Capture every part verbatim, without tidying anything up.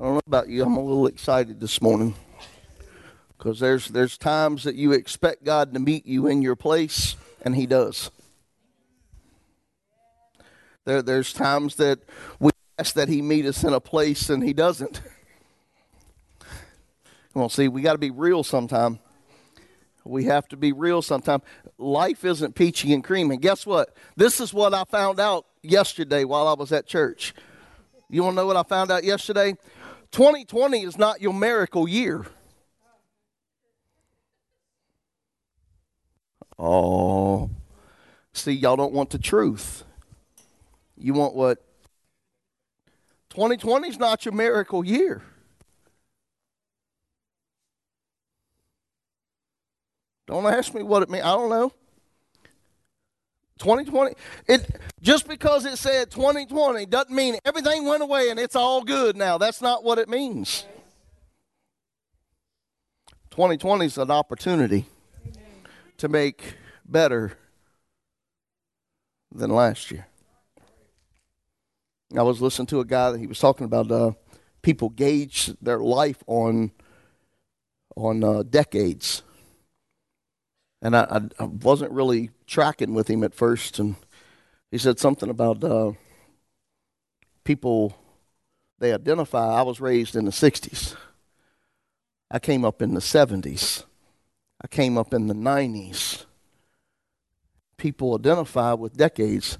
I don't know about you, I'm a little excited this morning. Because there's there's times that you expect God to meet you in your place, and he does. There There's times that we ask that he meet us in a place, and he doesn't. Well, see, we got to be real sometime. We have to be real sometime. Life isn't peachy and cream. And guess what? This is what I found out yesterday while I was at church. You want to know what I found out yesterday? twenty twenty is not your miracle year. Oh, see, y'all don't want the truth. You want what? twenty twenty is not your miracle year. Don't ask me what it means. I don't know. twenty twenty, it just because it said twenty twenty doesn't mean everything went away and it's all good now. That's not what it means. twenty twenty is an opportunity to make better than last year. I was listening to a guy that he was talking about uh, people gauge their life on on uh, decades. And I, I wasn't really tracking with him at first. And he said something about uh, people, they identify. I was raised in the sixties. I came up in the seventies. I came up in the nineties. People identify with decades.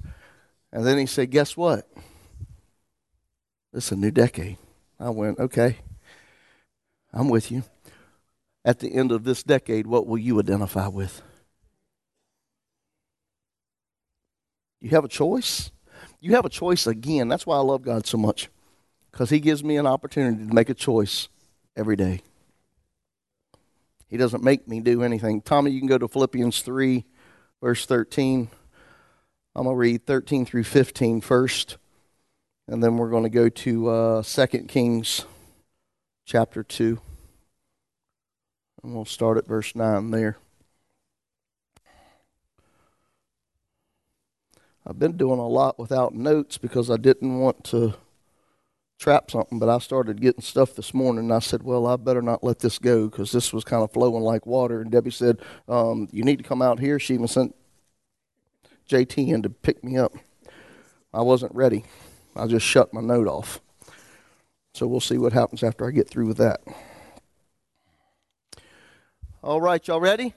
And then he said, guess what? This is a new decade. I went, okay, I'm with you. At the end of this decade, what will you identify with? You have a choice. You have a choice again. That's why I love God so much, because he gives me an opportunity to make a choice every day. He doesn't make me do anything. Tommy, you can go to Philippians three, verse thirteen. I'm going to read thirteen through fifteen first, and then we're going to go to uh, Second Kings chapter two. And we'll start at verse nine there. I've been doing a lot without notes because I didn't want to trap something, but I started getting stuff this morning, and I said, well, I better not let this go because this was kind of flowing like water. And Debbie said, um, you need to come out here. She even sent J T in to pick me up. I wasn't ready. I just shut my note off. So we'll see what happens after I get through with that. All right, y'all ready?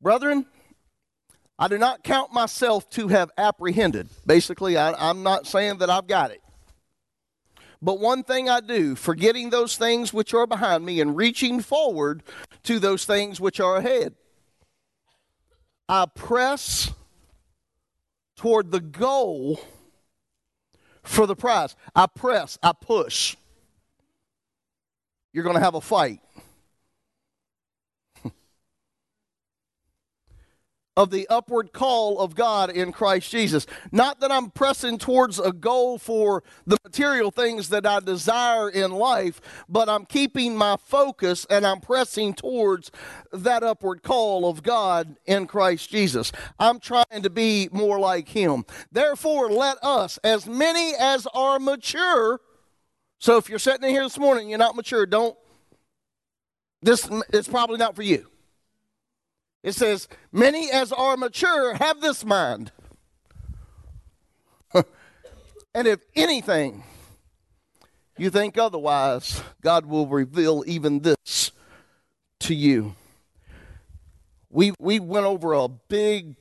Brethren, I do not count myself to have apprehended. Basically, I, I'm not saying that I've got it. But one thing I do, forgetting those things which are behind me and reaching forward to those things which are ahead, I press toward the goal for the prize. I press, I push. You're going to have a fight. Of the upward call of God in Christ Jesus. Not that I'm pressing towards a goal for the material things that I desire in life, but I'm keeping my focus and I'm pressing towards that upward call of God in Christ Jesus. I'm trying to be more like him. Therefore, let us, as many as are mature, so if you're sitting in here this morning and you're not mature, don't, this is probably not for you. It says, many as are mature have this mind. And if anything you think otherwise, God will reveal even this to you. We we went over a big,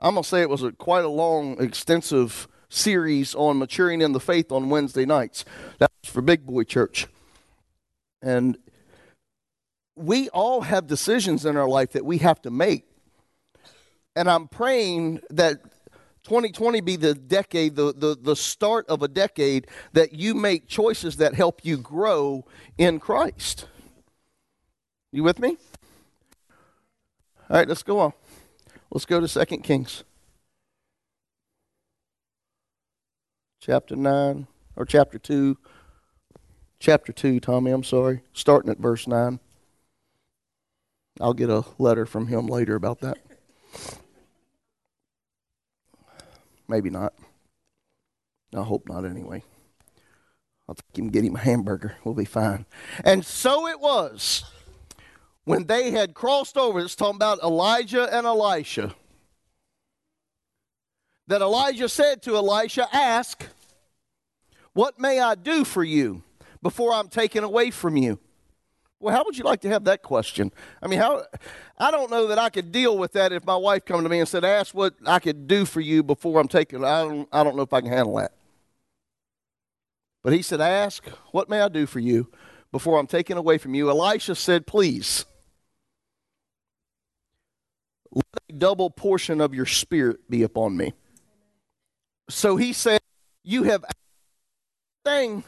I'm going to say it was a, quite a long, extensive series on maturing in the faith on Wednesday nights. That was for Big Boy Church. And we all have decisions in our life that we have to make. And I'm praying that twenty twenty be the decade, the, the, the start of a decade, that you make choices that help you grow in Christ. You with me? All right, let's go on. Let's go to Second Kings. Chapter nine, or chapter two. Chapter two, Tommy, I'm sorry. Starting at verse nine. I'll get a letter from him later about that. Maybe not. I hope not anyway. I'll take him and get him a hamburger. We'll be fine. And so it was when they had crossed over, it's talking about Elijah and Elisha, that Elijah said to Elisha, ask, what may I do for you before I'm taken away from you? Well, how would you like to have that question? I mean, how? I don't know that I could deal with that if my wife come to me and said, ask what I could do for you before I'm taken. I don't, I don't know if I can handle that. But he said, ask, what may I do for you before I'm taken away from you? Elisha said, please, let a double portion of your spirit be upon me. So he said, you have asked a thing.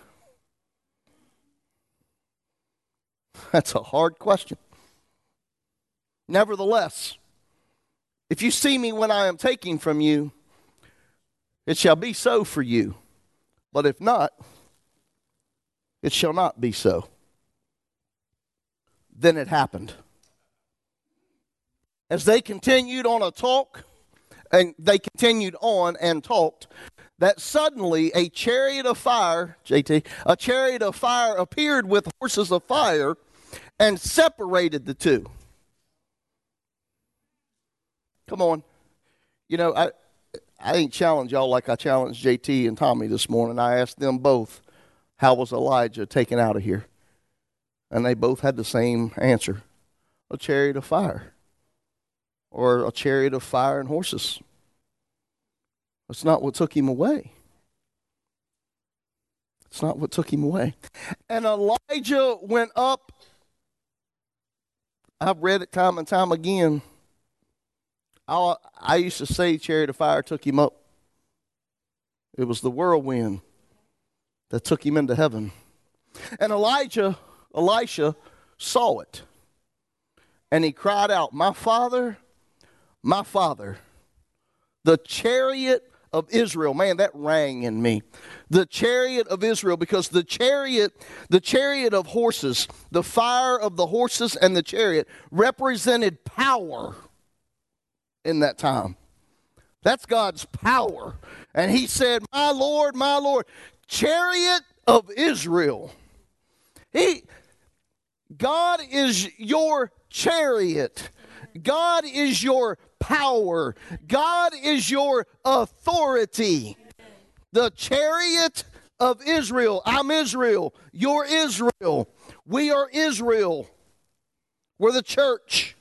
That's a hard question. Nevertheless, if you see me when I am taking from you, it shall be so for you. But if not, it shall not be so. Then it happened. As they continued on a talk, and they continued on and talked, that suddenly a chariot of fire, J T, a chariot of fire appeared with horses of fire and separated the two. Come on. You know, I I didn't challenge y'all like I challenged J T and Tommy this morning. I asked them both, how was Elijah taken out of here? And they both had the same answer. A chariot of fire. Or a chariot of fire and horses. That's not what took him away. That's not what took him away. And Elijah went up. I've read it time and time again. I, I used to say chariot of fire took him up. It was the whirlwind that took him into heaven. And Elijah, Elisha saw it. And he cried out, my father, my father, the chariot of Israel. Man, that rang in me. The chariot of Israel, because the chariot, the chariot of horses, the fire of the horses and the chariot represented power in that time. That's God's power. And he said, my Lord, my Lord, chariot of Israel. He, God is your chariot. God is your power. God is your authority. The chariot of Israel. I'm Israel. You're Israel. We are Israel. We're the church.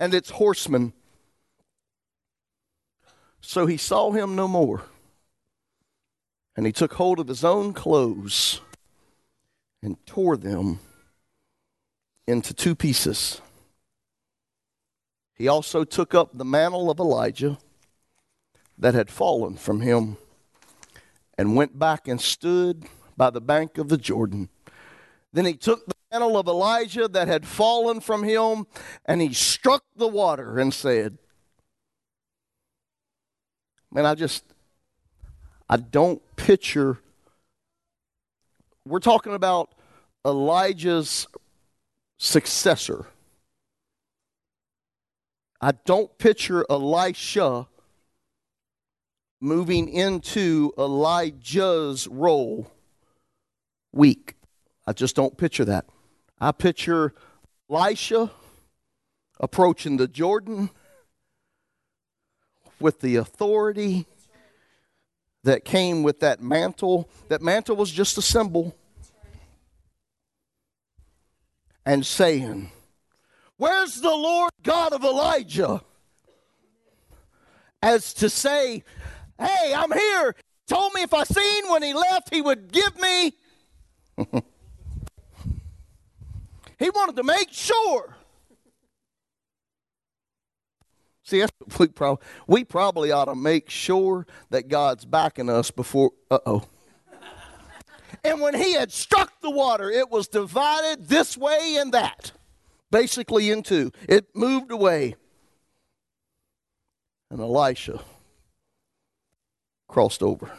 And it's horsemen. So he saw him no more. And he took hold of his own clothes and tore them into two pieces. He also took up the mantle of Elijah that had fallen from him and went back and stood by the bank of the Jordan. Then he took the mantle of Elijah that had fallen from him and he struck the water and said, man, I just, I don't picture, we're talking about Elijah's successor. I don't picture Elisha moving into Elijah's role weak. I just don't picture that. I picture Elisha approaching the Jordan with the authority that came with that mantle. That mantle was just a symbol. And saying, where's the Lord God of Elijah? As to say, hey, I'm here. He told me if I seen when he left, he would give me. He wanted to make sure. See, that's what we, prob- we probably ought to make sure that God's backing us before, uh-oh. And when he had struck the water, it was divided this way and that, basically in two. It moved away. And Elisha crossed over.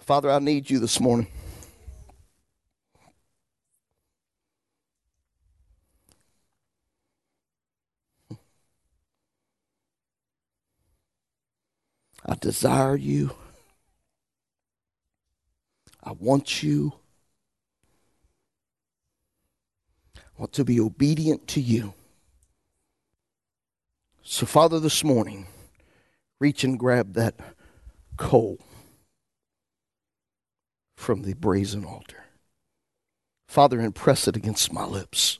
Father, I need you this morning. I desire you. I want you. I want to be obedient to you. So, Father, this morning, reach and grab that coal from the brazen altar. Father, and press it against my lips.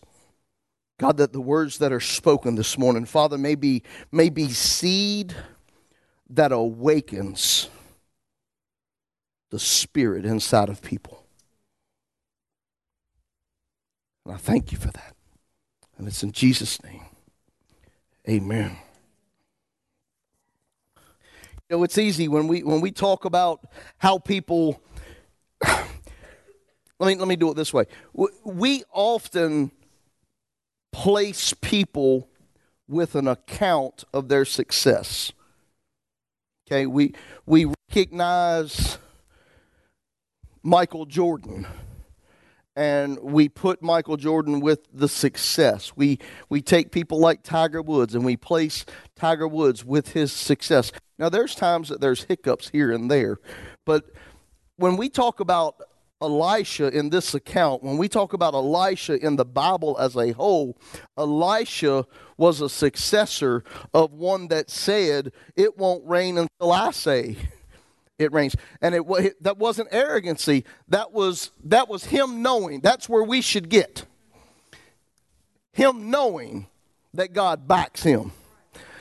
God, that the words that are spoken this morning, Father, may be, may be seed that awakens the spirit inside of people. And I thank you for that. And it's in Jesus' name. Amen. You know, it's easy when we when we talk about how people... Let me, let me do it this way. We often place people with an account of their success. Okay, we we recognize Michael Jordan, and we put Michael Jordan with the success. We we take people like Tiger Woods, and we place Tiger Woods with his success. Now, there's times that there's hiccups here and there, but when we talk about Elisha in this account, when we talk about Elisha in the Bible as a whole, Elisha was a successor of one that said, it won't rain until I say it rains. And it that wasn't arrogancy. That was, that was him knowing. That's where we should get. Him knowing that God backs him.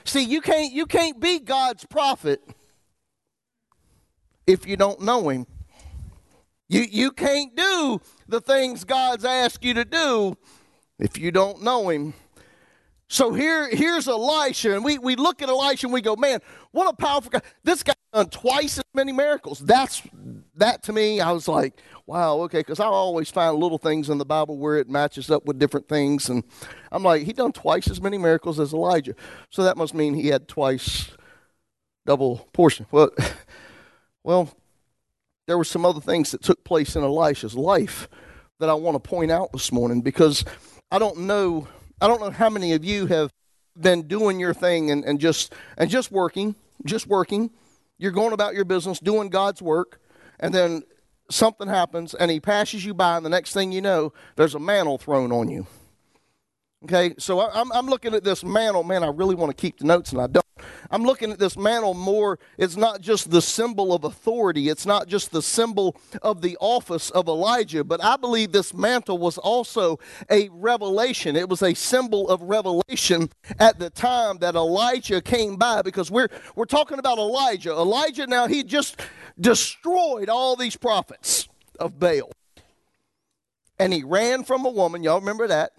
See, you can't, you can't be God's prophet if you don't know him. You you can't do the things God's asked you to do if you don't know him. So here, here's Elisha, and we, we look at Elisha and we go, man, what a powerful guy. This guy's done twice as many miracles. That's that to me, I was like, wow, okay, because I always find little things in the Bible where it matches up with different things. And I'm like, he done twice as many miracles as Elijah. So that must mean he had twice double portion. Well, well. There were some other things that took place in Elisha's life that I want to point out this morning, because I don't know, I don't know how many of you have been doing your thing and, and just and just working, just working. You're going about your business, doing God's work, and then something happens and he passes you by, and the next thing you know, there's a mantle thrown on you. Okay, so I'm I'm looking at this mantle. Man, I really want to keep the notes, and I don't. I'm looking at this mantle more. It's not just the symbol of authority. It's not just the symbol of the office of Elijah. But I believe this mantle was also a revelation. It was a symbol of revelation at the time that Elijah came by, because we're we're talking about Elijah. Elijah now, he just destroyed all these prophets of Baal. And he ran from a woman. Y'all remember that?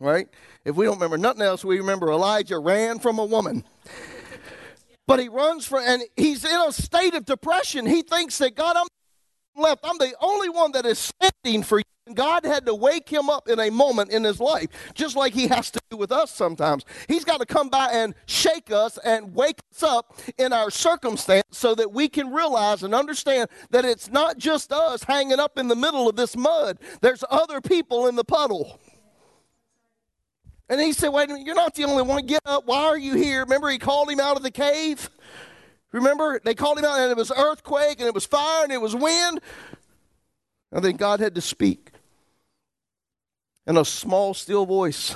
Right? If we don't remember nothing else, we remember Elijah ran from a woman. But he runs from, and he's in a state of depression. He thinks that, God, I'm left. I'm the only one that is standing for you. And God had to wake him up in a moment in his life, just like he has to do with us sometimes. He's got to come by and shake us and wake us up in our circumstance so that we can realize and understand that it's not just us hanging up in the middle of this mud. There's other people in the puddle. And he said, wait a minute, you're not the only one. Get up. Why are you here? Remember, he called him out of the cave. Remember, they called him out, and it was earthquake, and it was fire, and it was wind. And then God had to speak in a small, still voice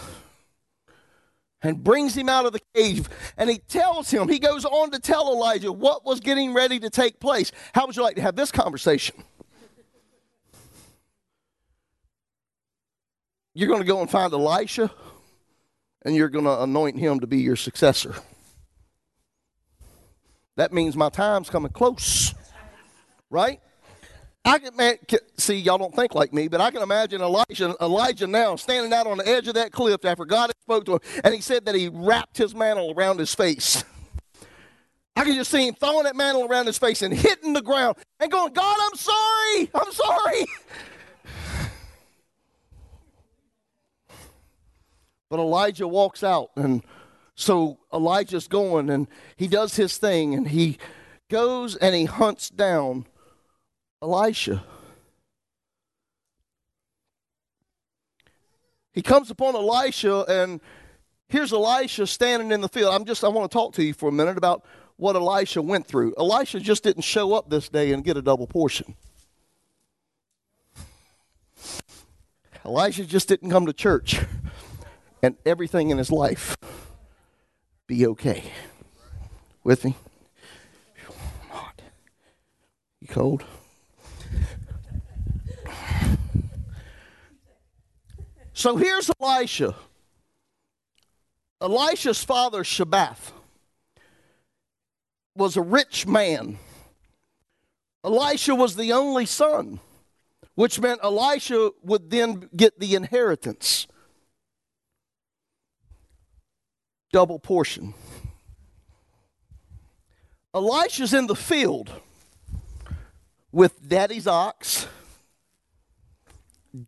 and brings him out of the cave. And he tells him, he goes on to tell Elijah what was getting ready to take place. How would you like to have this conversation? You're going to go and find Elisha? And you're going to anoint him to be your successor. That means my time's coming close. Right? I can, man, can see, y'all don't think like me, but I can imagine Elijah, Elijah now standing out on the edge of that cliff after God had spoke to him. And he said that he wrapped his mantle around his face. I can just see him throwing that mantle around his face and hitting the ground and going, God, I'm sorry. I'm sorry. But Elijah walks out, and so Elijah's going, and he does his thing, and he goes and he hunts down Elisha. He comes upon Elisha, and here's Elisha standing in the field. I'm just, I want to talk to you for a minute about what Elisha went through. Elisha just didn't show up this day and get a double portion. Elijah just didn't come to church and everything in his life be okay. With me? I'm hot. You cold? So here's Elisha. Elisha's father, Shabbath, was a rich man. Elisha was the only son, which meant Elisha would then get the inheritance. Double portion. Elisha's in the field with daddy's ox,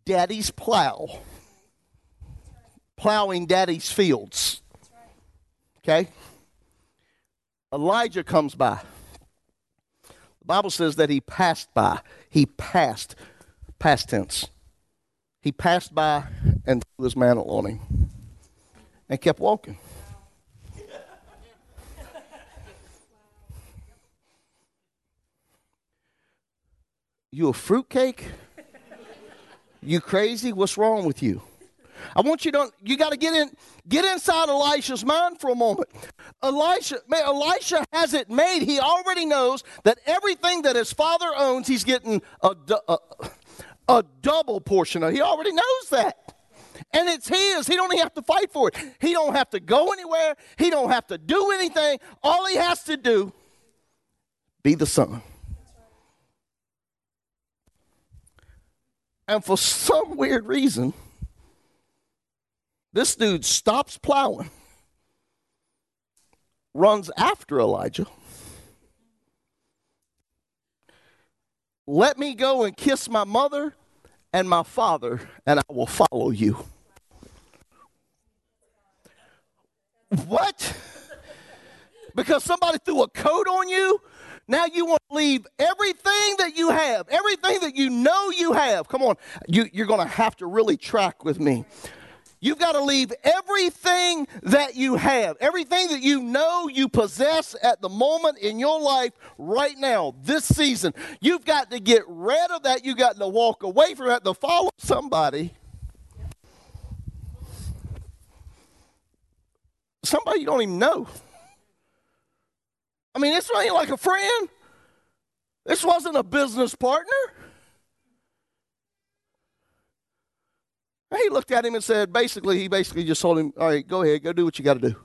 daddy's plow, plowing daddy's fields. Okay? Elijah comes by. The Bible says that he passed by. He passed, past tense. He passed by and threw his mantle on him and kept walking. You a fruitcake? You crazy? What's wrong with you? I want you to, you got to get in, get inside Elisha's mind for a moment. Elisha, man, Elisha has it made. He already knows that everything that his father owns, he's getting a, a, a double portion of. He already knows that. And it's his. He don't even have to fight for it. He don't have to go anywhere. He don't have to do anything. All he has to do, be the son. And for some weird reason, this dude stops plowing, runs after Elijah. Let me go and kiss my mother and my father, and I will follow you. What? Because somebody threw a coat on you? Now you want to leave everything that you have, everything that you know you have. Come on, you, you're going to have to really track with me. You've got to leave everything that you have, everything that you know you possess at the moment in your life right now, this season. You've got to get rid of that. You've got to walk away from that, to follow somebody. Somebody you don't even know. I mean, this ain't like a friend. This wasn't a business partner. And he looked at him and said, basically, he basically just told him, all right, go ahead, go do what you got to do.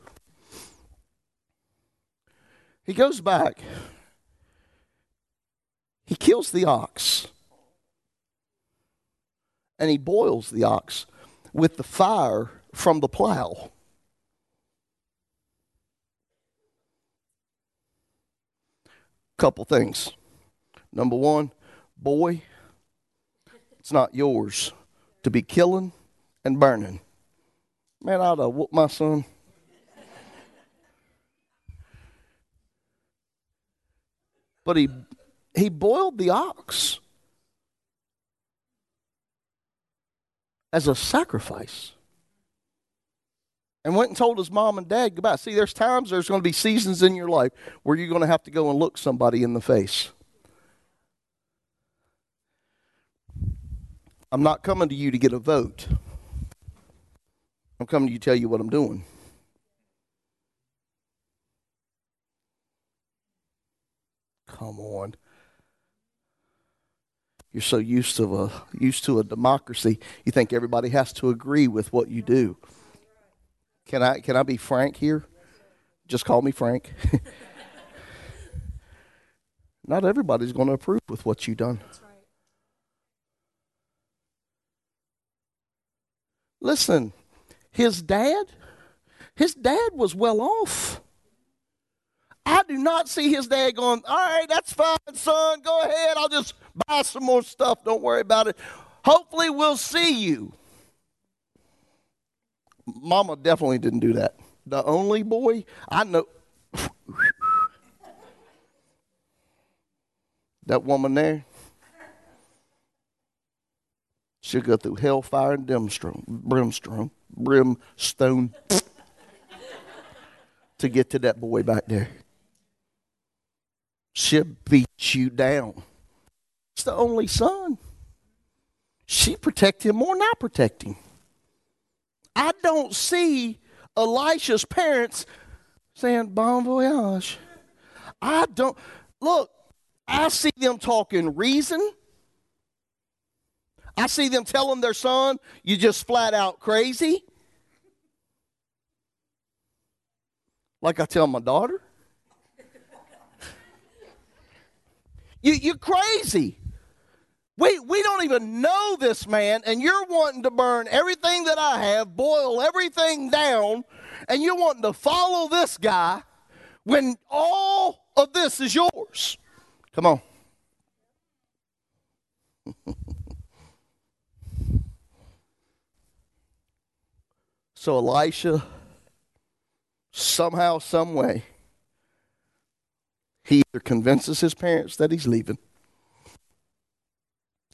He goes back. He kills the ox. And he boils the ox with the fire from the plow. Couple things. Number one, boy, it's not yours to be killing and burning. Man, I'd have whooped my son. But he he boiled the ox as a sacrifice. And went and told his mom and dad goodbye. See, there's times, there's going to be seasons in your life where you're going to have to go and look somebody in the face. I'm not coming to you to get a vote. I'm coming to you to tell you what I'm doing. Come on. You're so used to a, used to a democracy, you think everybody has to agree with what you do. Can I can I be frank here? Just call me Frank. Not everybody's going to approve with what you've done. That's right. Listen, his dad, his dad was well off. I do not see his dad going, all right, that's fine, son. Go ahead. I'll just buy some more stuff. Don't worry about it. Hopefully we'll see you. Mama definitely didn't do that. The only boy I know. That woman there, she'll go through hellfire and brimstone, brimstone, brimstone to get to that boy back there. she'll beat you down. It's the only son. She protect him more than I protect him. I don't see Elisha's parents saying, bon voyage. I don't. Look, I see them talking reason. I see them telling their son, you just flat out crazy. Like I tell my daughter. you, you're crazy. We, we don't even know this man, and you're wanting to burn everything that I have, boil everything down, and you're wanting to follow this guy when all of this is yours. Come on. So Elisha, somehow, some way, he either convinces his parents that he's leaving,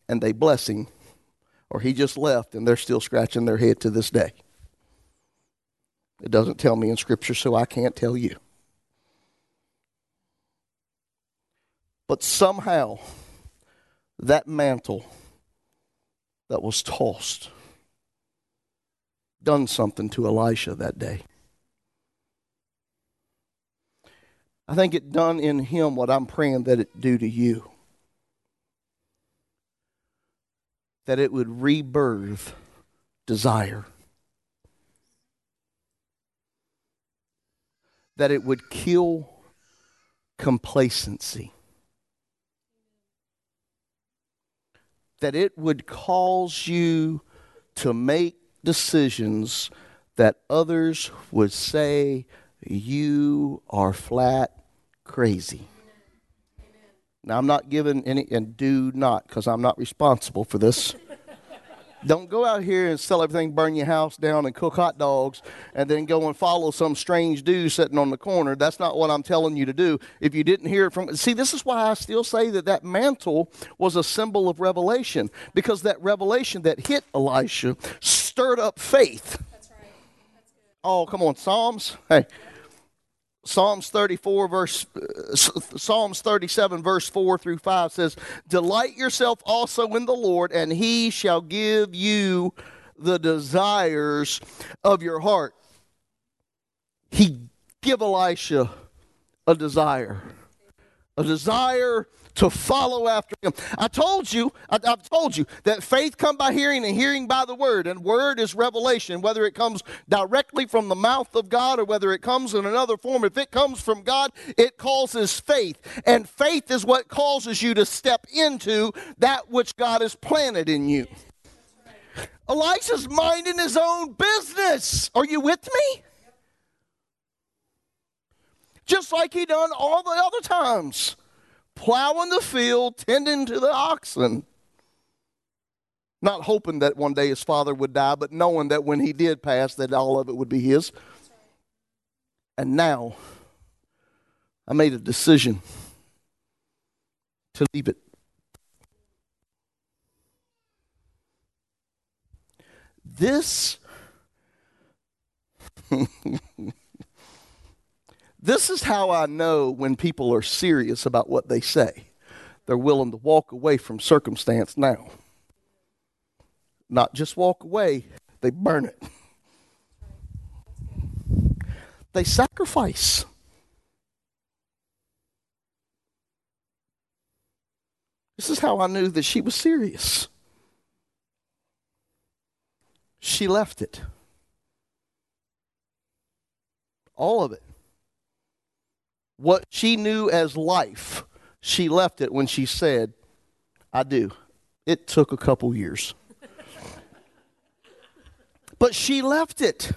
and they bless him, or he just left and they're still scratching their head to this day. It doesn't tell me in Scripture, so I can't tell you. But somehow, that mantle that was tossed done something to Elisha that day. I think it done in him what I'm praying that it do to you. That it would rebirth desire. That it would kill complacency. That it would cause you to make decisions that others would say you are flat crazy. Now, I'm not giving any, and do not, because I'm not responsible for this. Don't go out here and sell everything, burn your house down, and cook hot dogs, and then go and follow some strange dude sitting on the corner. That's not what I'm telling you to do. If you didn't hear it from, see, this is why I still say that that mantle was a symbol of revelation, because that revelation that hit Elisha stirred up faith. That's right. That's good. Oh, come on, Psalms. Hey. Psalms thirty-four, verse uh, Psalms thirty-seven, verse four through five says, "Delight yourself also in the Lord, and He shall give you the desires of your heart." He give Elisha a desire, a desire to follow after Him. I told you, I, I've told you that faith come by hearing, and hearing by the word, and word is revelation, whether it comes directly from the mouth of God or whether it comes in another form. If it comes from God, it causes faith, and faith is what causes you to step into that which God has planted in you. Right. Elisha's minding his own business. Are you with me? Yep. Just like he done all the other times. Plowing the field, tending to the oxen. Not hoping that one day his father would die, but knowing that when he did pass, that all of it would be his. And now, I made a decision to leave it. This, This is how I know when people are serious about what they say. They're willing to walk away from circumstance now. Not just walk away, they burn it. They sacrifice. This is how I knew that she was serious. She left it. All of it. What she knew as life, she left it when she said, I do. It took a couple years. But she left it.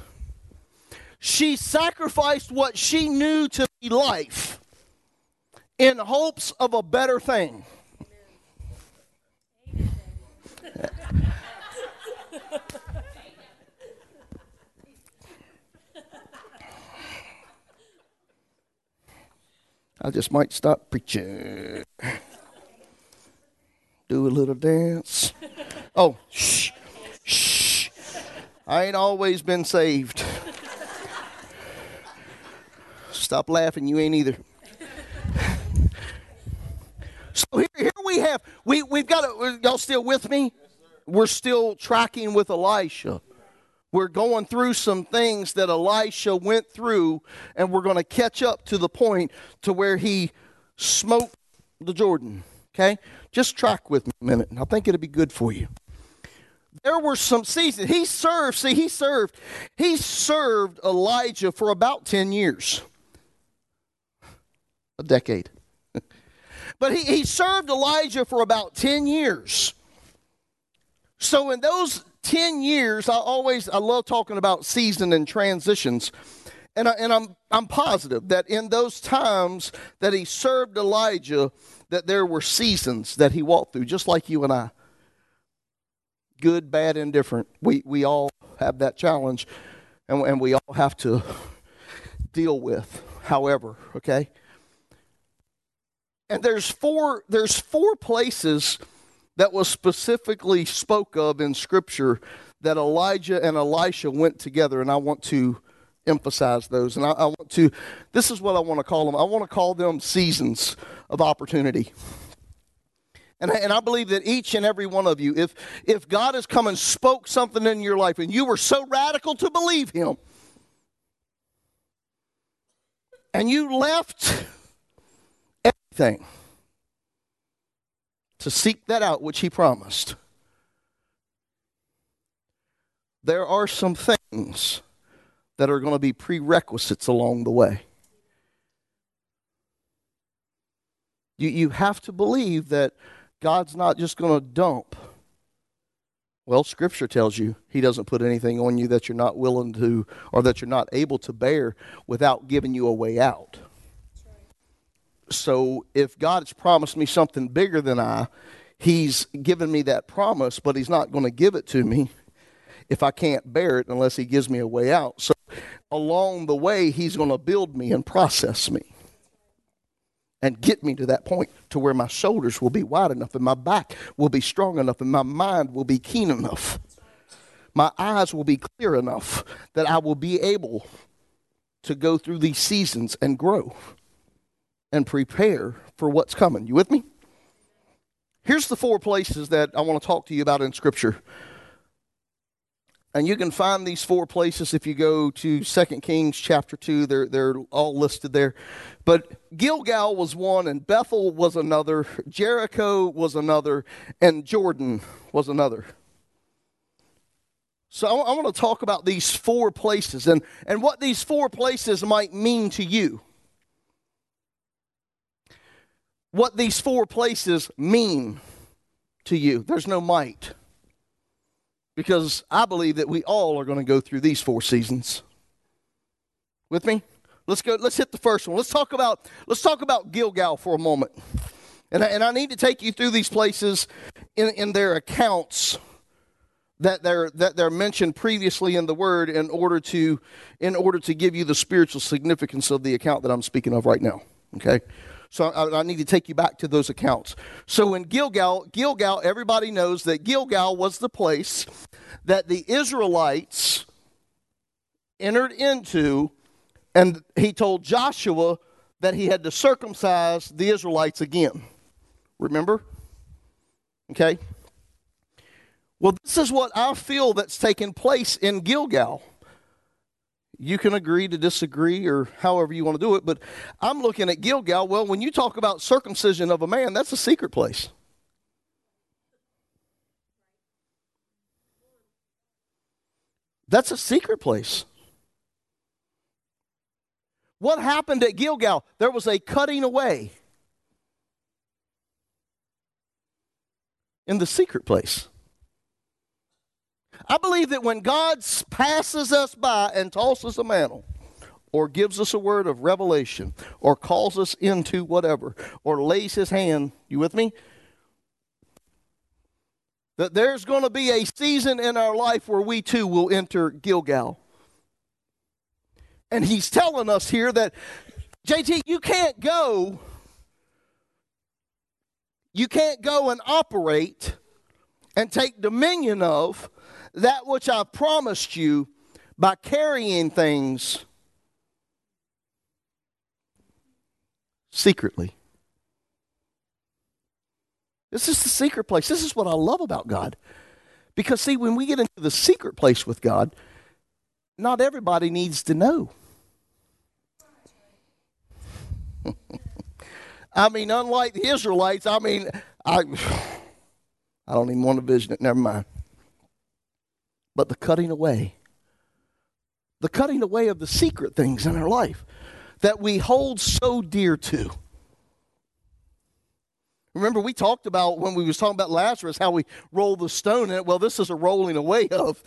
She sacrificed what she knew to be life in hopes of a better thing. I just might stop preaching. Do a little dance. Oh, shh, shh. I ain't always been saved. Stop laughing, you ain't either. So here, here we have, we, we've got, a, y'all still with me? Yes, we're still tracking with Elisha. We're going through some things that Elisha went through, and we're going to catch up to the point to where he smoked the Jordan, okay? Just track with me a minute, and I think it'll be good for you. There were some seasons. He served, see, he served. He served Elijah for about ten years. A decade. But he, he served Elijah for about ten years. So in those ten years, I always, I love talking about season and transitions. And, I, and I'm, I'm positive that in those times that he served Elijah, that there were seasons that he walked through, just like you and I. Good, bad, indifferent. We we all have that challenge, and, and we all have to deal with. However, okay. And there's four there's four places that was specifically spoke of in Scripture that Elijah and Elisha went together, and I want to emphasize those. And I, I want to. This is what I want to call them. I want to call them seasons of opportunity. And I, and I believe that each and every one of you, if if God has come and spoke something in your life and you were so radical to believe him, and you left everything to seek that out which he promised, there are some things that are going to be prerequisites along the way. You you have to believe that God's not just going to dump. Well, Scripture tells you he doesn't put anything on you that you're not willing to or that you're not able to bear without giving you a way out. Right. So if God has promised me something bigger than I, he's given me that promise, but he's not going to give it to me if I can't bear it unless he gives me a way out. So along the way, he's going to build me and process me and get me to that point to where my shoulders will be wide enough and my back will be strong enough and my mind will be keen enough. My eyes will be clear enough that I will be able to go through these seasons and grow and prepare for what's coming. You with me? Here's the four places that I want to talk to you about in Scripture. And you can find these four places if you go to Second Kings chapter two. They're, they're all listed there. But Gilgal was one, and Bethel was another. Jericho was another, and Jordan was another. So I, I want to talk about these four places and, and what these four places might mean to you. What these four places mean to you. There's no might. Because I believe that we all are going to go through these four seasons. With me? Let's go. Let's hit the first one. Let's talk about. Let's talk about Gilgal for a moment, and I, and I need to take you through these places in, in their accounts that they're that they're mentioned previously in the Word in order to in order to give you the spiritual significance of the account that I'm speaking of right now. Okay. So I, I need to take you back to those accounts. So in Gilgal, Gilgal, everybody knows that Gilgal was the place that the Israelites entered into, and he told Joshua that he had to circumcise the Israelites again. Remember? Okay. Well, this is what I feel that's taken place in Gilgal. You can agree to disagree or however you want to do it, but I'm looking at Gilgal. Well, when you talk about circumcision of a man, that's a secret place. That's a secret place. What happened at Gilgal? There was a cutting away in the secret place. I believe that when God passes us by and tosses a mantle or gives us a word of revelation or calls us into whatever or lays his hand, you with me? That there's going to be a season in our life where we too will enter Gilgal. And he's telling us here that, J T, you can't go, you can't go and operate and take dominion of that which I promised you by carrying things secretly. This is the secret place. This is what I love about God. Because, see, when we get into the secret place with God, not everybody needs to know. I mean, unlike the Israelites, I mean, I, I don't even want to vision it. Never mind. But the cutting away. The cutting away of the secret things in our life that we hold so dear to. Remember, we talked about when we was talking about Lazarus, how we roll the stone in it. Well, this is a rolling away of,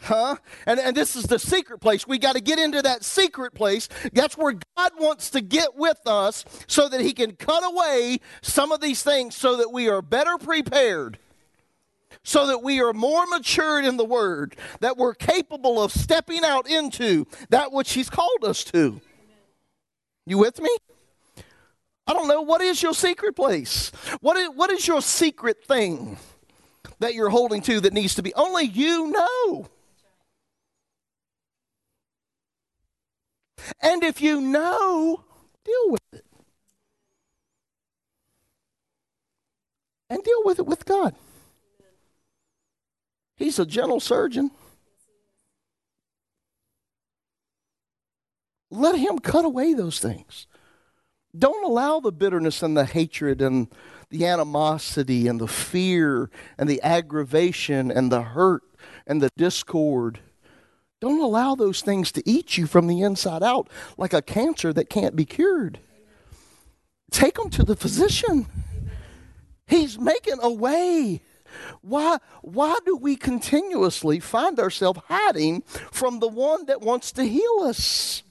huh? And, and this is the secret place. We got to get into that secret place. That's where God wants to get with us so that he can cut away some of these things so that we are better prepared, so that we are more matured in the word, that we're capable of stepping out into that which he's called us to. You with me? I don't know. What is your secret place? What is, what is your secret thing that you're holding to that needs to be? Only you know. And if you know, deal with it. And deal with it with God. He's a gentle surgeon. Let him cut away those things. Don't allow the bitterness and the hatred and the animosity and the fear and the aggravation and the hurt and the discord. Don't allow those things to eat you from the inside out like a cancer that can't be cured. Take them to the physician. He's making a way. Why, why do we continuously find ourselves hiding from the one that wants to heal us?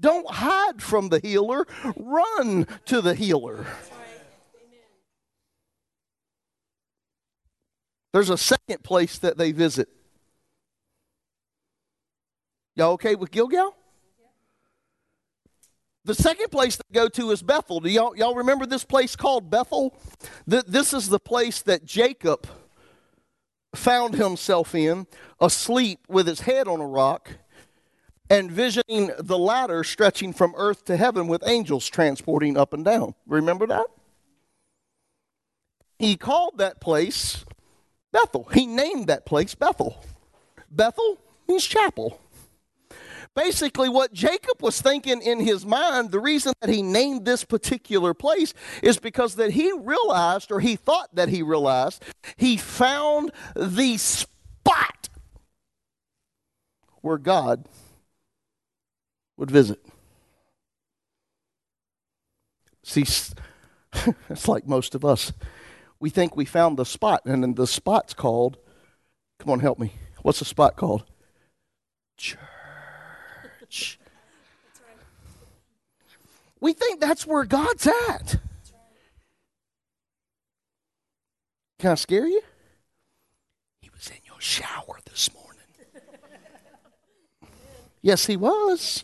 Don't hide from the healer. Run to the healer. There's a second place that they visit. Y'all okay with Gilgal? The second place they go to is Bethel. Do y'all, y'all remember this place called Bethel? Th- this is the place that Jacob found himself in, asleep with his head on a rock, and visioning the ladder stretching from earth to heaven with angels transporting up and down. Remember that? He called that place Bethel. He named that place Bethel. Bethel means chapel. Basically, what Jacob was thinking in his mind, the reason that he named this particular place is because that he realized, or he thought that he realized, he found the spot where God would visit. See, it's like most of us. We think we found the spot, and then the spot's called, come on, help me. What's the spot called? Church. That's right. We think that's where God's at. That's right. Can I scare you? He was in your shower this morning. Yes, he was.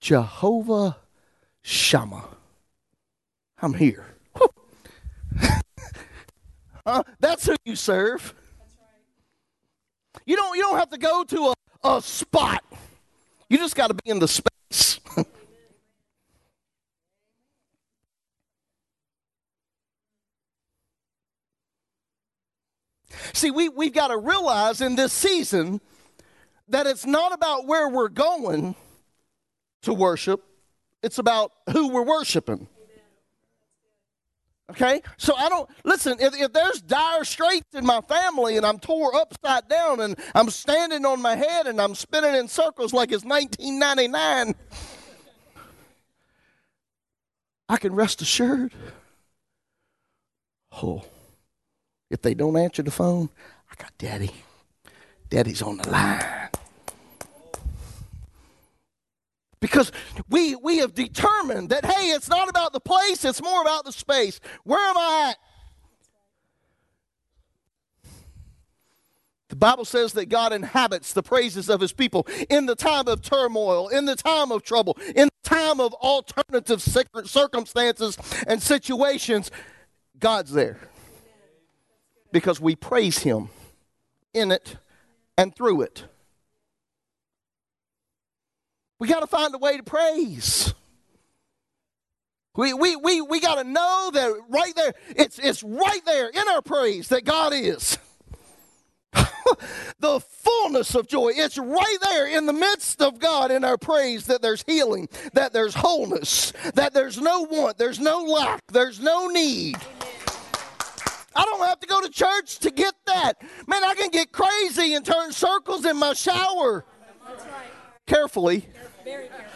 Jehovah Shammah. I'm here. uh, that's who you serve. That's right. You don't, you don't have to go to a, a spot. You just got to be in the space. See, we, we've got to realize in this season that it's not about where we're going to worship. It's about who we're worshiping. Okay? So I don't, listen, if, if there's dire straits in my family and I'm tore upside down and I'm standing on my head and I'm spinning in circles like it's nineteen ninety-nine, I can rest assured. Oh, if they don't answer the phone, I got Daddy. Daddy's on the line. Because we we have determined that, hey, it's not about the place, it's more about the space. Where am I at? The Bible says that God inhabits the praises of his people in the time of turmoil, in the time of trouble, in the time of alternative circumstances and situations. God's there. Because we praise him in it and through it. We got to find a way to praise. We we we we got to know that right there. It's it's right there in our praise that God is. The fullness of joy. It's right there in the midst of God in our praise that there's healing, that there's wholeness, that there's no want, there's no lack, there's no need. I don't have to go to church to get that. Man, I can get crazy and turn circles in my shower. That's right. Carefully. Very carefully.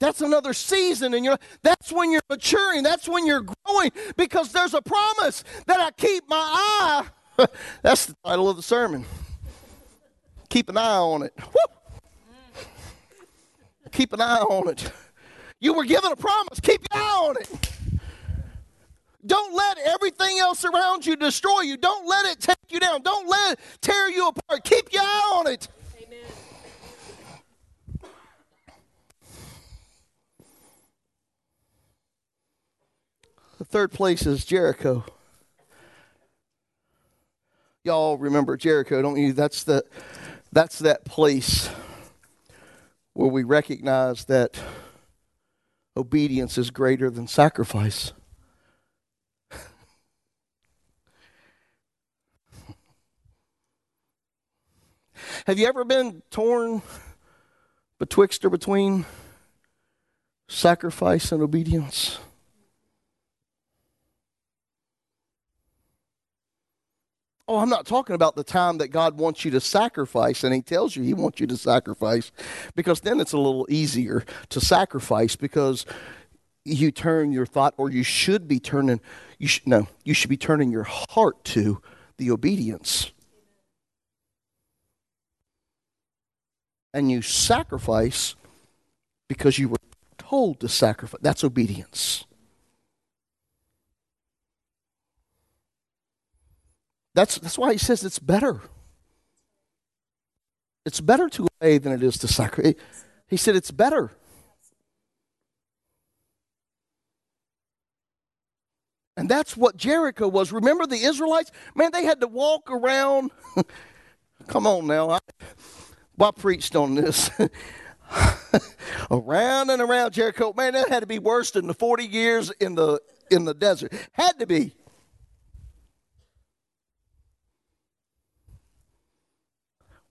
That's another season, and you're, that's when you're maturing. That's when you're growing, because there's a promise that I keep my eye. That's the title of the sermon. Keep an eye on it. Woo! Keep an eye on it. You were given a promise. Keep an eye on it. Don't let everything else around you destroy you. Don't let it take you down. Don't let it tear you apart. Keep your eye on it. Amen. The third place is Jericho. Y'all remember Jericho, don't you? That's the that's that place where we recognize that obedience is greater than sacrifice. Have you ever been torn betwixt or between sacrifice and obedience? Oh, I'm not talking about the time that God wants you to sacrifice and he tells you he wants you to sacrifice, because then it's a little easier to sacrifice because you turn your thought, or you should be turning, you should, no, you should be turning your heart to the obedience. And you sacrifice because you were told to sacrifice. That's obedience. That's that's why he says it's better. It's better to obey than it is to sacrifice. He said it's better. And that's what Jericho was. Remember the Israelites? Man, they had to walk around. Come on now. I, well, I preached on this. Around and around Jericho. Man, that had to be worse than the forty years in the in the desert. Had to be.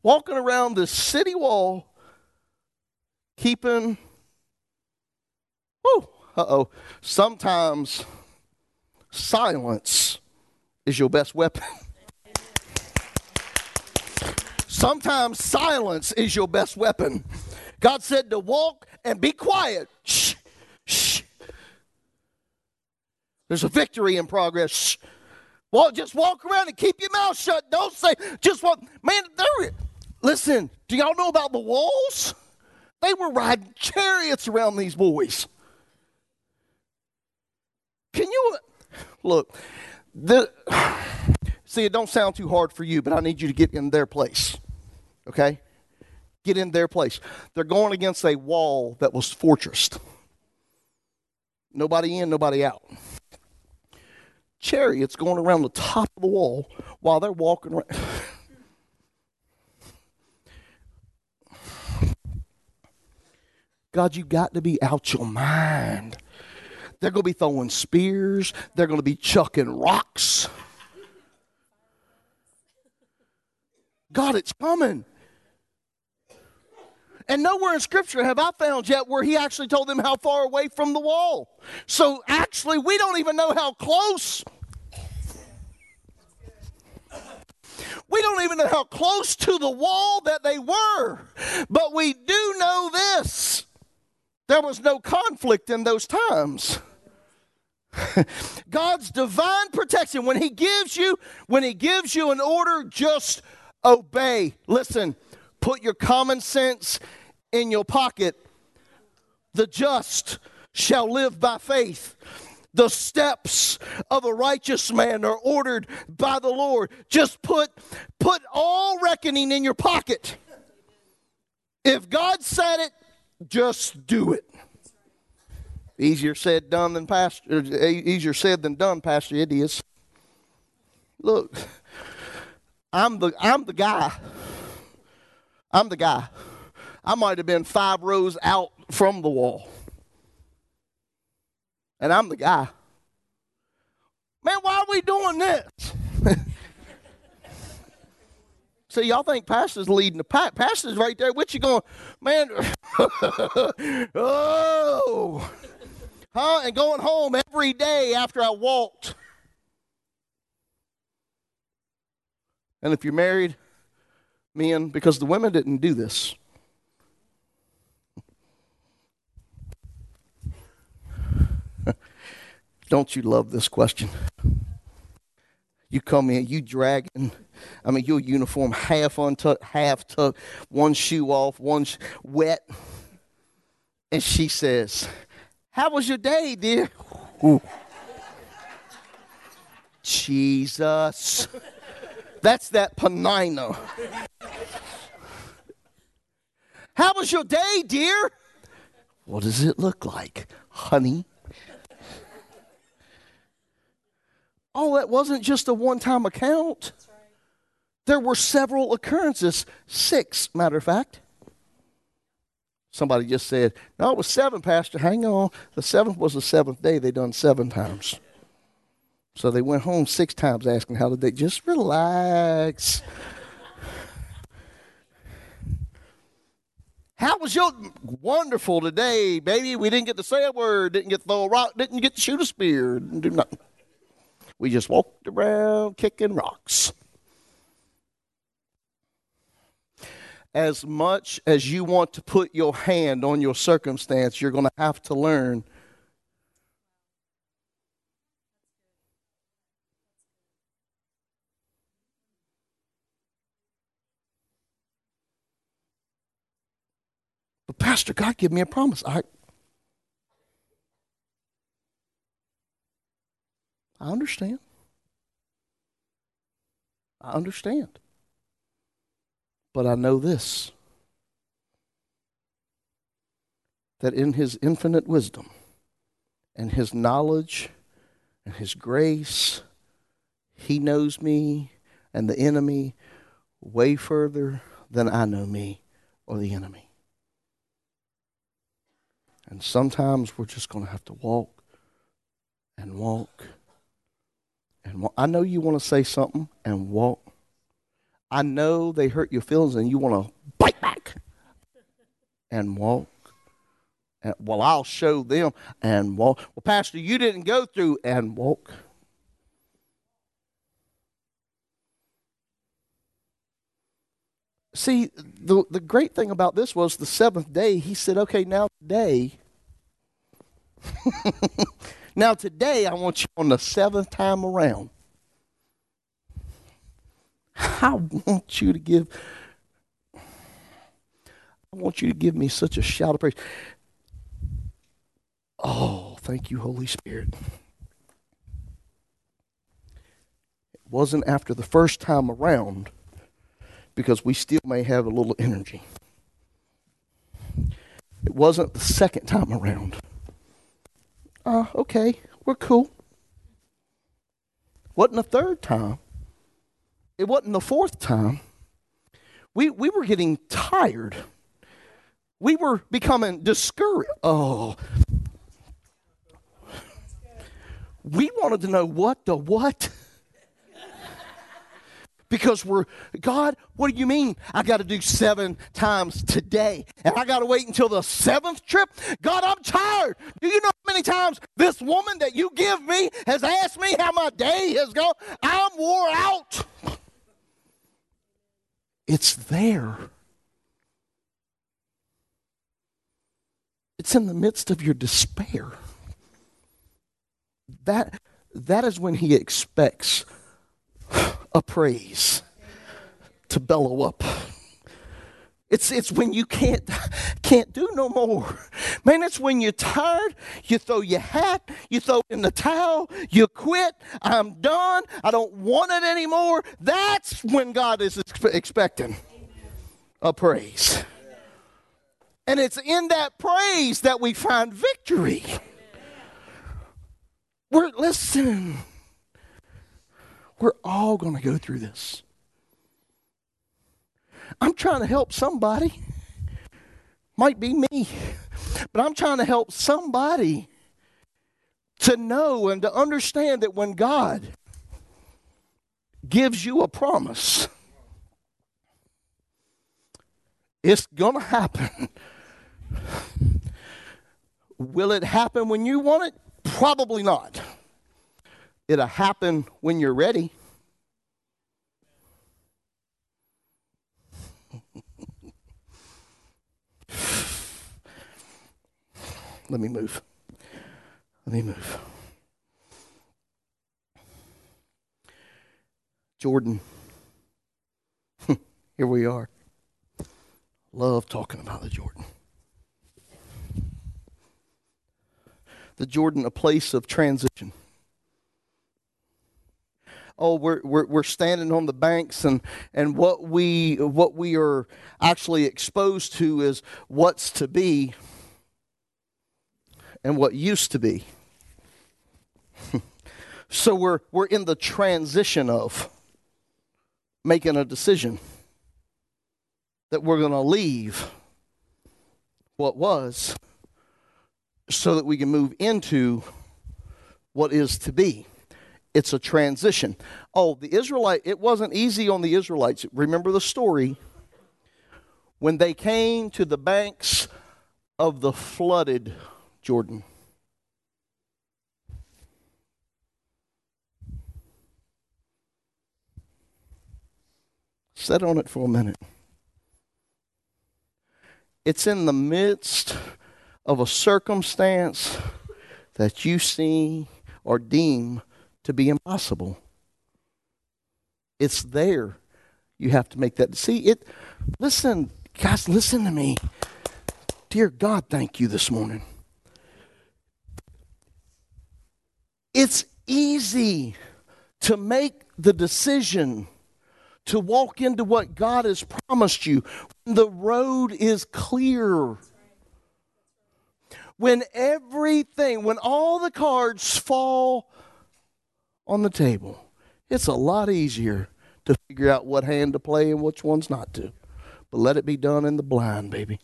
Walking around the city wall, keeping, whoo, uh-oh, sometimes silence is your best weapon. Sometimes silence is your best weapon. God said to walk and be quiet. Shh, shh. There's a victory in progress. Shh. Well, just walk around and keep your mouth shut. Don't say, just walk. Man, there it. Listen, do y'all know about the walls? They were riding chariots around these boys. Can you, look, the, see, it don't sound too hard for you, but I need you to get in their place, okay? Get in their place. They're going against a wall that was fortressed. Nobody in, nobody out. Chariots going around the top of the wall while they're walking around. God, you got to be out your mind. They're going to be throwing spears. They're going to be chucking rocks. God, it's coming. And nowhere in Scripture have I found yet where he actually told them how far away from the wall. So actually, we don't even know how close. We don't even know how close to the wall that they were. But we do know this. There was no conflict in those times. God's divine protection. When he gives you, when he gives you an order, just obey. Listen, put your common sense in your pocket. The just shall live by faith. The steps of a righteous man are ordered by the Lord. Just put, put all reckoning in your pocket. If God said it, just do it. Easier said done than pastor. Easier said than done, Pastor. It is. Look, I'm the I'm the guy. I'm the guy. I might have been five rows out from the wall. And I'm the guy. Man, why are we doing this? See, y'all think pastor's leading the pack. Pastor's right there. What you going, man? Oh. Huh? And going home every day after I walked. And if you're married, men, because the women didn't do this. Don't you love this question? You come in, you dragging, I mean, your uniform half untucked, half tucked, one shoe off, one sh- wet. And she says, how was your day, dear? Ooh. Jesus. That's that panino. How was your day, dear? What does it look like, honey? Oh, that wasn't just a one-time account. That's right. There were several occurrences. Six, matter of fact. Somebody just said, no, it was seven, Pastor. Hang on. The seventh was the seventh day. They done seven times. So they went home six times asking, how did they just relax? How was your wonderful today, baby? We didn't get to say a word, didn't get to throw a rock, didn't get to shoot a spear, didn't do nothing. We just walked around kicking rocks. As much as you want to put your hand on your circumstance, you're going to have to learn. But Pastor, God gave me a promise. I I understand. I understand. But I know this, that in his infinite wisdom and his knowledge and his grace, he knows me and the enemy way further than I know me or the enemy. And sometimes we're just going to have to walk and walk. And I know you want to say something and walk. I know they hurt your feelings and you want to bite back and walk. And, well, I'll show them and walk. Well, Pastor, you didn't go through and walk. See, the, the great thing about this was the seventh day, he said, okay, now today. Now today, I want you on the seventh time around. I want you to give, I want you to give me such a shout of praise. Oh, thank you, Holy Spirit. It wasn't after the first time around, because we still may have a little energy. It wasn't the second time around. Uh, okay, we're cool. Wasn't the third time. It wasn't the fourth time. We we were getting tired. We were becoming discouraged. Oh. We wanted to know what the what. Because we're, God, what do you mean? I got to do seven times today. And I got to wait until the seventh trip? God, I'm tired. Do you know how many times this woman that you give me has asked me how my day has gone? I'm wore out. It's there. It's in the midst of your despair. That, that is when he expects a praise to bellow up. It's it's when you can't can't do no more. Man, it's when you're tired, you throw your hat, you throw in the towel, you quit, I'm done, I don't want it anymore. That's when God is ex- expecting a praise. And it's in that praise that we find victory. We're listening. We're all going to go through this. I'm trying to help somebody. Might be me. But I'm trying to help somebody to know and to understand that when God gives you a promise, it's going to happen. Will it happen when you want it? Probably not. It'll happen when you're ready. Let me move. Let me move. Jordan. Here we are. Love talking about the Jordan. The Jordan, a place of transition. Oh, we're we're we're standing on the banks, and and what we what we are actually exposed to is what's to be and what used to be. So we're we're in the transition of making a decision that we're going to leave what was so that we can move into what is to be. It's a transition. Oh, the Israelite, it wasn't easy on the Israelites. Remember the story when they came to the banks of the flooded Jordan. Sit on it for a minute. It's in the midst of a circumstance that you see or deem to be impossible. It's there. You have to make that. See, it. Listen, guys, listen to me. Dear God, thank you this morning. It's easy to make the decision to walk into what God has promised you when the road is clear. When everything, when all the cards fall on the table, it's a lot easier to figure out what hand to play and which one's not to. But let it be done in the blind, baby.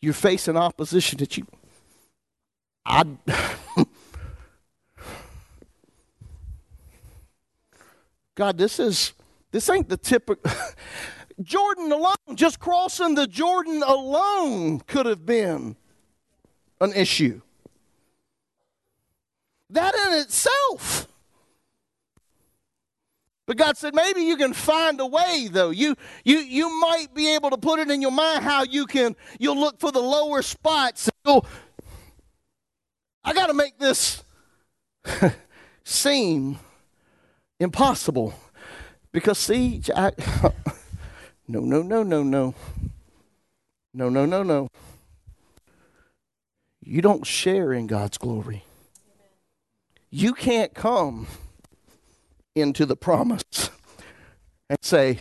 You're facing opposition that you... I... God, this is... This ain't the typical... Jordan alone, just crossing the Jordan alone could have been an issue. That in itself. But God said, maybe you can find a way, though. You you you might be able to put it in your mind how you can, you'll look for the lower spots. You'll, I got to make this seem impossible. Because, see, I, no, no, no, no, no. No, no, no, no. You don't share in God's glory. You can't come into the promise and say,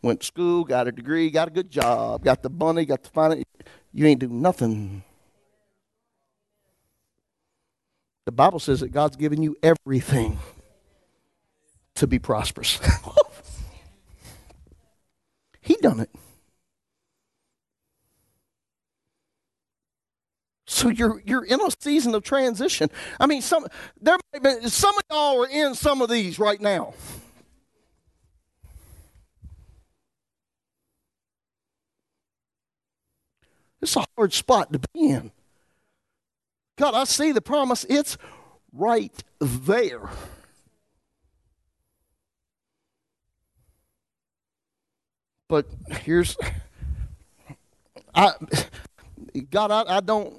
went to school, got a degree, got a good job, got the money, got the finance. You ain't do nothing. The Bible says that God's given you everything to be prosperous. He done it. So you're you're in a season of transition. I mean, some there might have been, some of y'all are in some of these right now. It's a hard spot to be in. God, I see the promise. It's right there. But here's, I, God, I, I don't,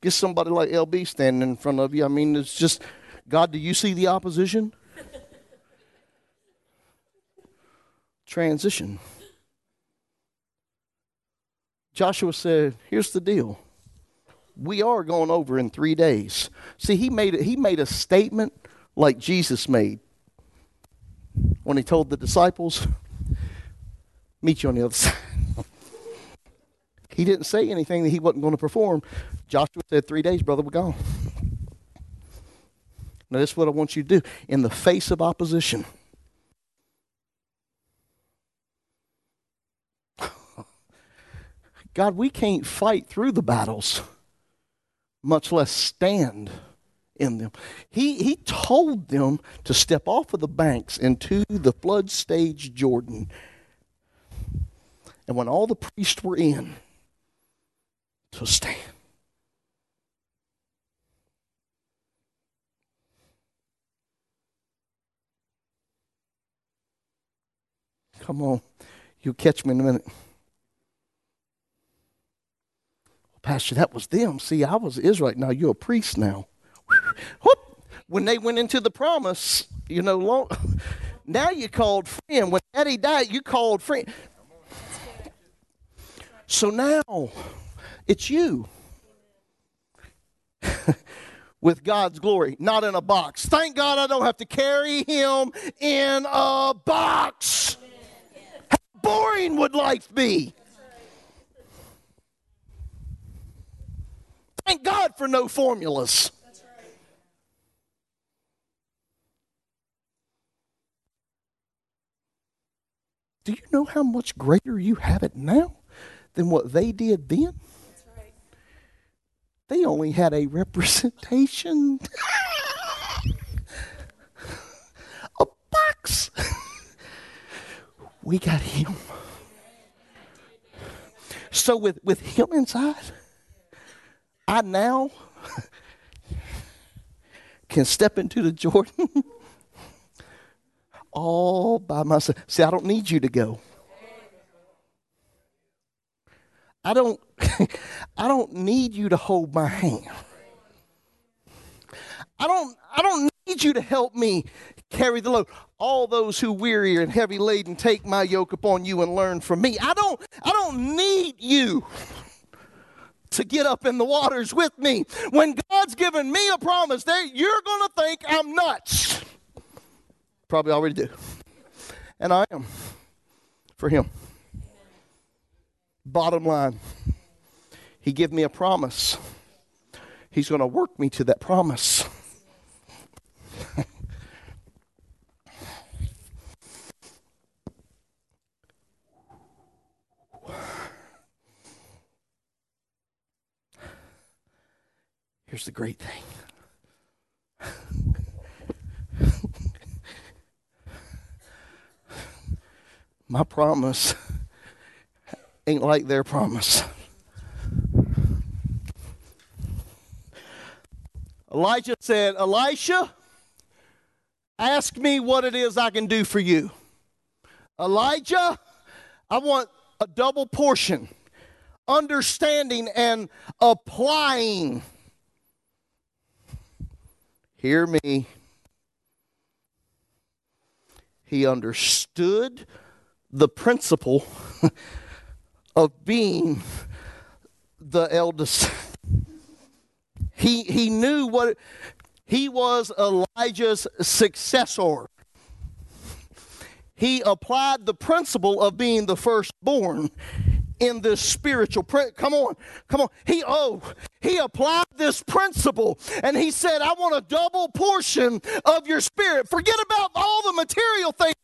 get somebody like L B standing in front of you. I mean, it's just, God, do you see the opposition? Transition. Joshua said, here's the deal. We are going over in three days. See, he made he made a statement like Jesus made. When he told the disciples, meet you on the other side. He didn't say anything that he wasn't going to perform. Joshua said, three days, brother, we're gone. Now, this is what I want you to do. In the face of opposition, God, we can't fight through the battles, much less stand in them. He, he told them to step off of the banks into the flood-stage Jordan. And when all the priests were in, to stand. Come on, you'll catch me in a minute. Pastor, that was them. See, I was Israelite. Now you're a priest now. When they went into the promise, you know, long, now you called friend. When Daddy died, you called friend. So now it's you with God's glory, not in a box. Thank God I don't have to carry him in a box. How boring would life be? Thank God for no formulas. That's right. Do you know how much greater you have it now than what they did then? That's right. They only had a representation. A box. We got him. So with, with him inside, I now can step into the Jordan all by myself. See, I don't need you to go. I don't I don't need you to hold my hand. I don't I don't need you to help me carry the load. All those who weary and heavy laden, take my yoke upon you and learn from me. I don't I don't need you to get up in the waters with me. When God's given me a promise, there you're going to think I'm nuts. Probably already do. And I am for him. Bottom line, he gave me a promise. He's going to work me to that promise. Here's the great thing. My promise ain't like their promise. Elijah said, Elisha, ask me what it is I can do for you. Elijah, I want a double portion, understanding and applying. Hear me. He understood the principle of being the eldest. He, he knew what it, he was Elijah's successor. He applied the principle of being the firstborn in this spiritual print. Come on, come on. He, oh, he applied this principle and he said, I want a double portion of your spirit. Forget about all the material things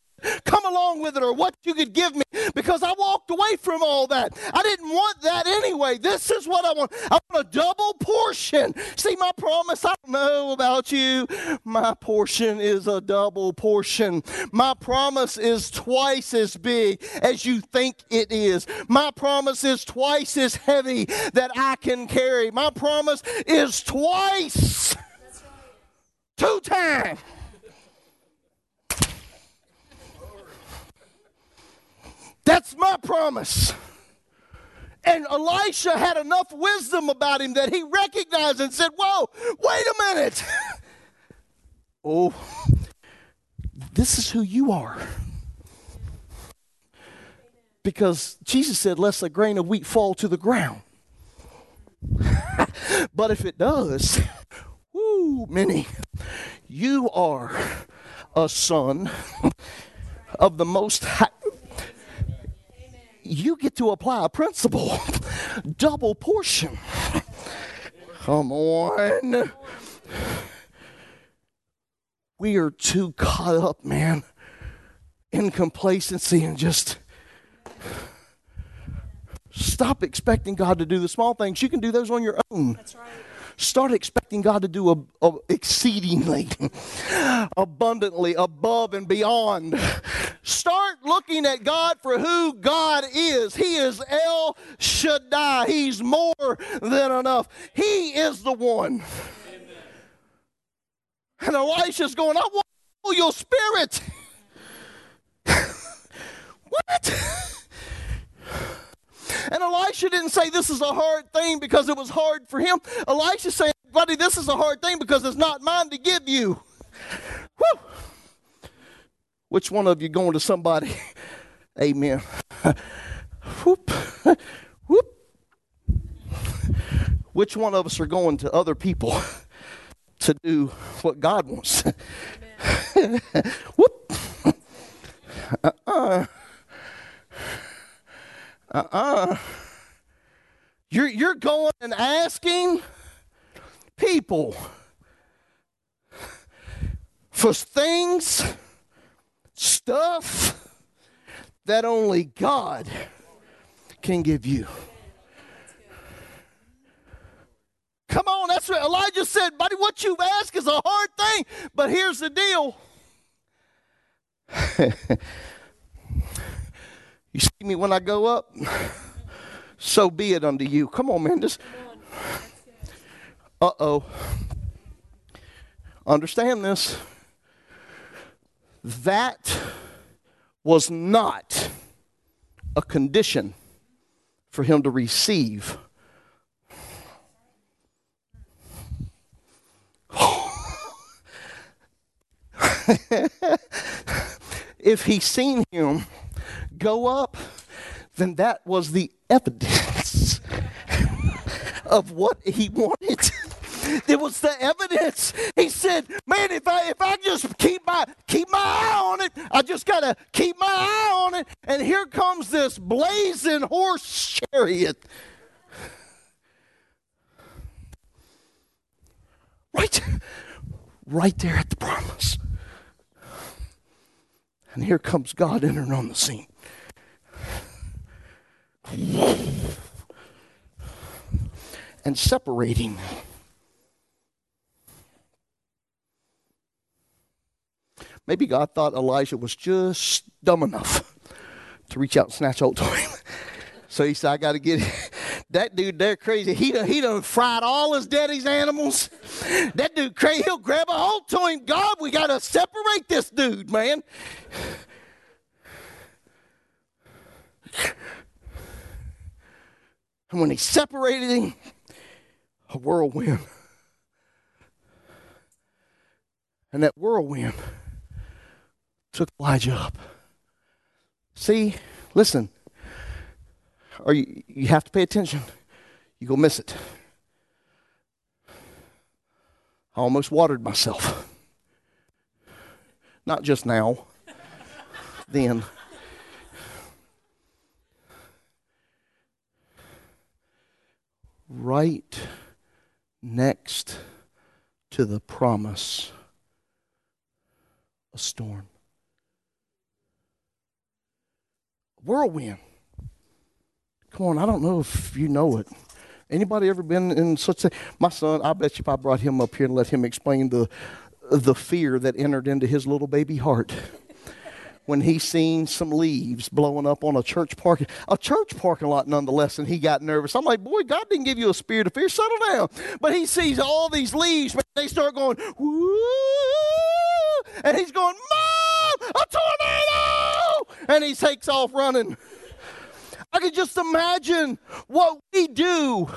come along with it or what you could give me, because I walked away from all that. I didn't want that anyway. This is what I want. I want a double portion. See, my promise, I don't know about you. My portion is a double portion. My promise is twice as big as you think it is. My promise is twice as heavy that I can carry. My promise is twice. That's right. Two times. That's my promise. And Elisha had enough wisdom about him that he recognized and said, whoa, wait a minute. Oh, this is who you are. Because Jesus said, lest a grain of wheat fall to the ground. But if it does, woo, many, you are a son of the Most High. You get to apply a principle, double portion. Come on. We are too caught up, man, in complacency and just Stop expecting God to do the small things. You can do those on your own. That's right. Start expecting God to do a, a exceedingly, abundantly, above and beyond. Start looking at God for who God is. He is El Shaddai. He's more than enough. He is the one. Amen. And Elisha's going, I want to know your spirit. What? And Elisha didn't say this is a hard thing because it was hard for him. Elisha said, buddy, this is a hard thing because it's not mine to give you. Woo! Which one of you going to somebody? Amen. Whoop. Whoop. Which one of us are going to other people to do what God wants? Whoop. Uh-uh. Uh-uh. You're, you're going and asking people for things, stuff that only God can give you. Come on, that's what Elijah said, buddy, what you ask is a hard thing, but here's the deal. You see me when I go up? So be it unto you. Come on, man. Just, uh-oh. Understand this. That was not a condition for him to receive. If he seen him go up, then that was the evidence of what he wanted. It was the evidence. He said, man, if I if I just keep my keep my eye on it, I just gotta keep my eye on it. And here comes this blazing horse chariot. Right, right there at the promise. And here comes God entering on the scene. And separating. Maybe God thought Elijah was just dumb enough to reach out and snatch hold to him. So he said, I got to get it. That dude there crazy. He done, he done fried all his daddy's animals. That dude crazy. He'll grab a hold to him. God, we got to separate this dude, man. And when he separated him, a whirlwind. And that whirlwind took Elijah up. See, listen. Or you, you have to pay attention. You go miss it. I almost watered myself. Not just now. Then. Right next to the promise. A storm. Whirlwind. Come on, I don't know if you know it. Anybody ever been in such a... My son, I bet you if I brought him up here and let him explain the the fear that entered into his little baby heart when he seen some leaves blowing up on a church parking... A church parking lot, nonetheless, and he got nervous. I'm like, boy, God didn't give you a spirit of fear. Settle down. But he sees all these leaves, man, they start going, woo! And he's going, Mom, a tornado! And he takes off running. I can just imagine what we do.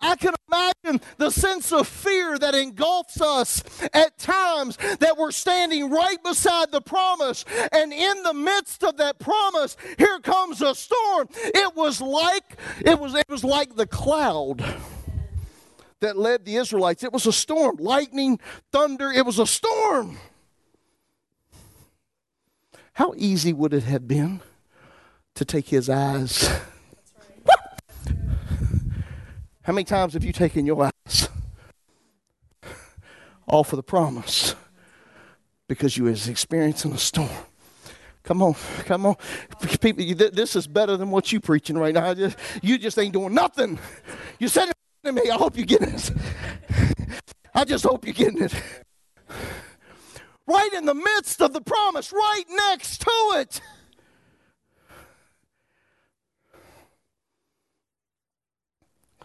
I can imagine the sense of fear that engulfs us at times that we're standing right beside the promise. And in the midst of that promise, here comes a storm. It was like, it was, it was like the cloud that led the Israelites. It was a storm. Lightning, thunder, it was a storm. How easy would it have been to take his eyes? Right. How many times have you taken your eyes off of the promise because you was experiencing a storm? Come on, come on. People, this is better than what you're preaching right now. Just, you just ain't doing nothing. You said it to me. I hope you're getting it. I just hope you're getting it. Right in the midst of the promise, right next to it.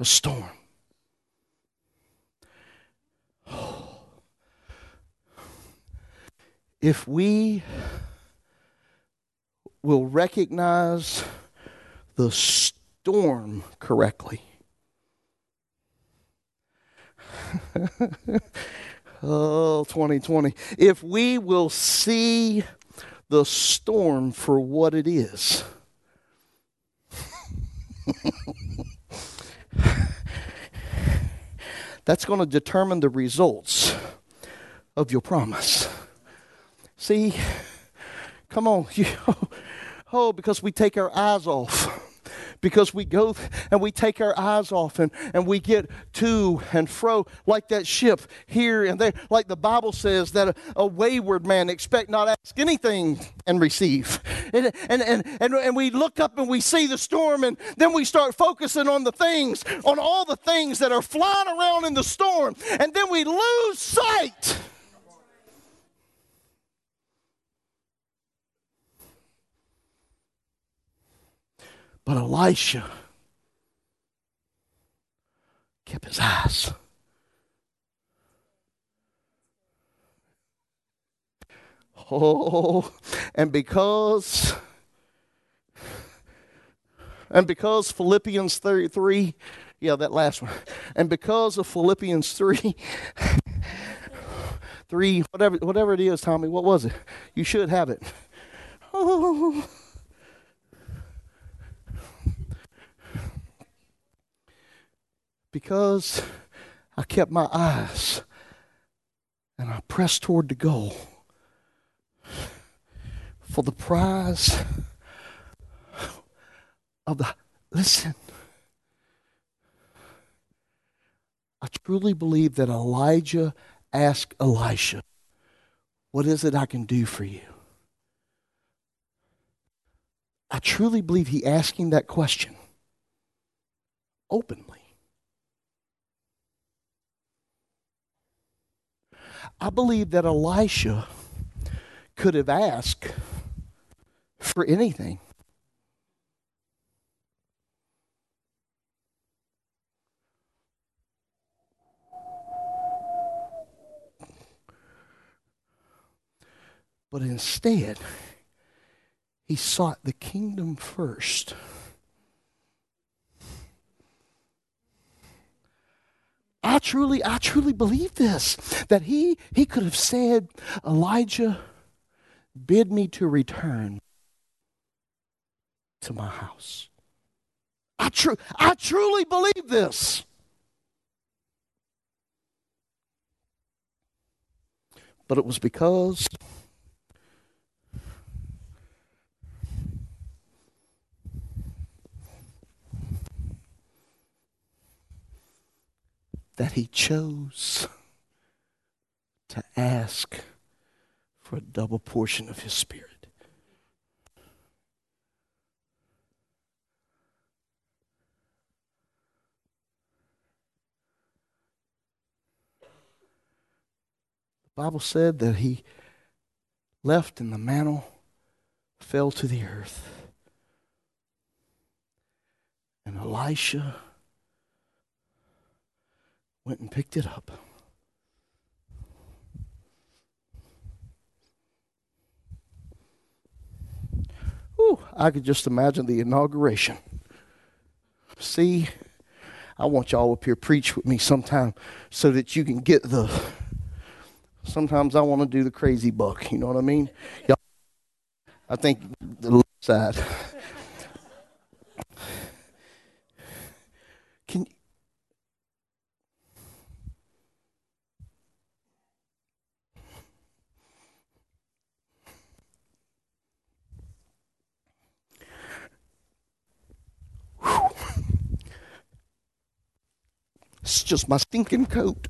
A storm. Oh. If we will recognize the storm correctly. Oh, twenty twenty. If we will see the storm for what it is. That's going to determine the results of your promise. See, come on. You, oh, oh, because we take our eyes off. Because we go and we take our eyes off and, and we get to and fro like that ship here and there. Like the Bible says that a, a wayward man expect not ask anything and receive. And, and, and, and, and we look up and we see the storm and then we start focusing on the things, on all the things that are flying around in the storm. And then we lose sight. But Elisha kept his eyes. Oh, and because, and because Philippians three, yeah, that last one. And because of Philippians three, three, whatever, whatever it is, Tommy, what was it? You should have it. Oh. Because I kept my eyes and I pressed toward the goal for the prize of the, listen, I truly believe that Elijah asked Elisha, what is it I can do for you? I truly believe he asked him that question openly. I believe that Elisha could have asked for anything. But instead, he sought the kingdom first. I truly, I truly believe this, that he, he could have said, Elijah, bid me to return to my house. I, tru- I truly believe this. But it was because that he chose to ask for a double portion of his spirit. The Bible said that he left and the mantle fell to the earth. And Elisha went and picked it up. Ooh, I could just imagine the inauguration. See, I want y'all up here preach with me sometime so that you can get the, sometimes I want to do the crazy buck, you know what I mean? Y'all, I think the left side. Can you? It's just my stinking coat.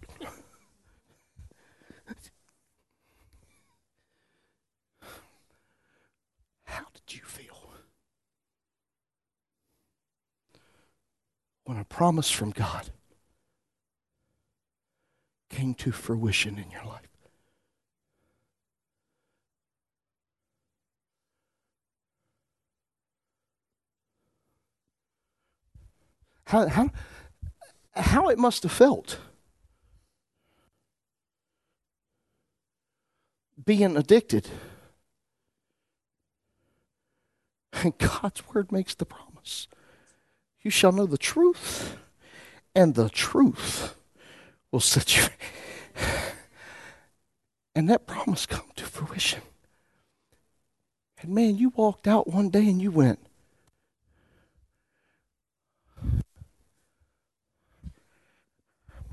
when a promise from God came to fruition in your life. How, how, how it must have felt being addicted. And God's word makes the promise. You shall know the truth, and the truth will set you free. And that promise come to fruition. And man, you walked out one day and you went,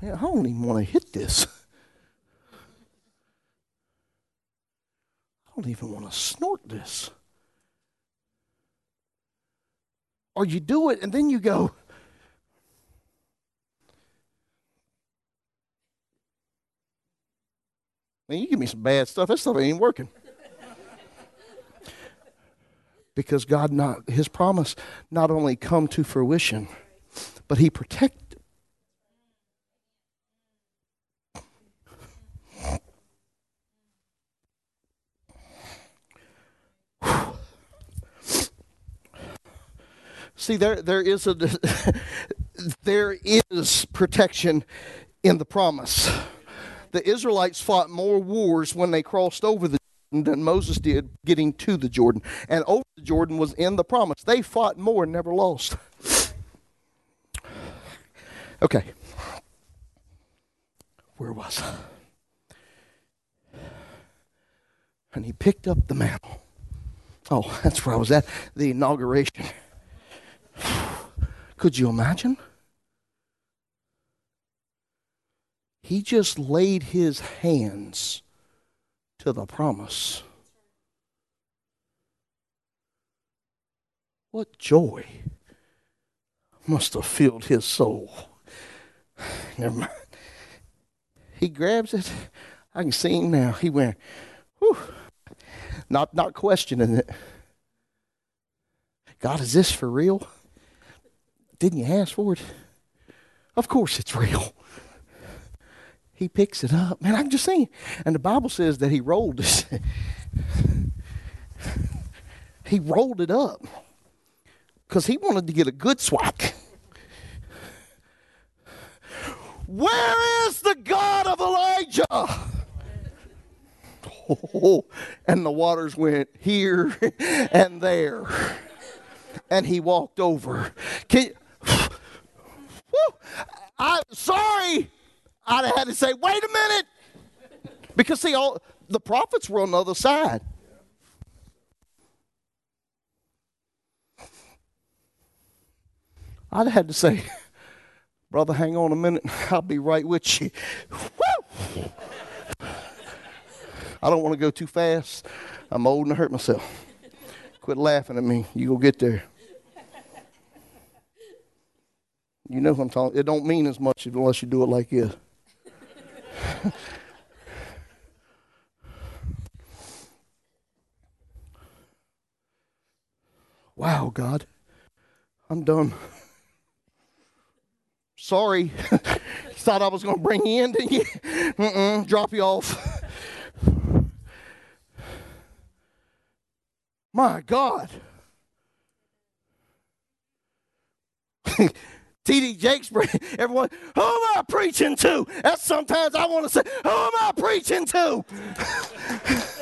man, I don't even want to hit this. I don't even want to snort this. Or you do it and then you go, man, you give me some bad stuff. That stuff ain't working. Because God, not His promise not only come to fruition, but He protects. See, there there is a there is protection in the promise. The Israelites fought more wars when they crossed over the Jordan than Moses did getting to the Jordan. And over the Jordan was in the promise. They fought more and never lost. Okay. Where was I? And he picked up the mantle. Oh, that's where I was at. The inauguration. Could you imagine? He just laid his hands to the promise. What joy must have filled his soul. Never mind. He grabs it. I can see him now. He went, whew, not, not questioning it. God, is this for real? Didn't you ask for it? Of course it's real. He picks it up. Man, I can just see him. And the Bible says that he rolled this. He rolled it up because he wanted to get a good swat. Where is the God of Elijah? Oh, and the waters went here and there. And he walked over. Can, whew, I'm sorry. I'd have had to say, wait a minute. Because, see, all the prophets were on the other side. I'd have had to say, brother, hang on a minute. I'll be right with you. Woo! I don't want to go too fast. I'm old and I hurt myself. Quit laughing at me. You go get there. You know what I'm talking. It don't mean as much unless you do it like this. Wow, God, I'm done. Sorry, you thought I was going to bring you in, didn't you? Mm-mm, drop you off. My God. T D Jakes, everyone, who am I preaching to? That's sometimes I want to say, who am I preaching to?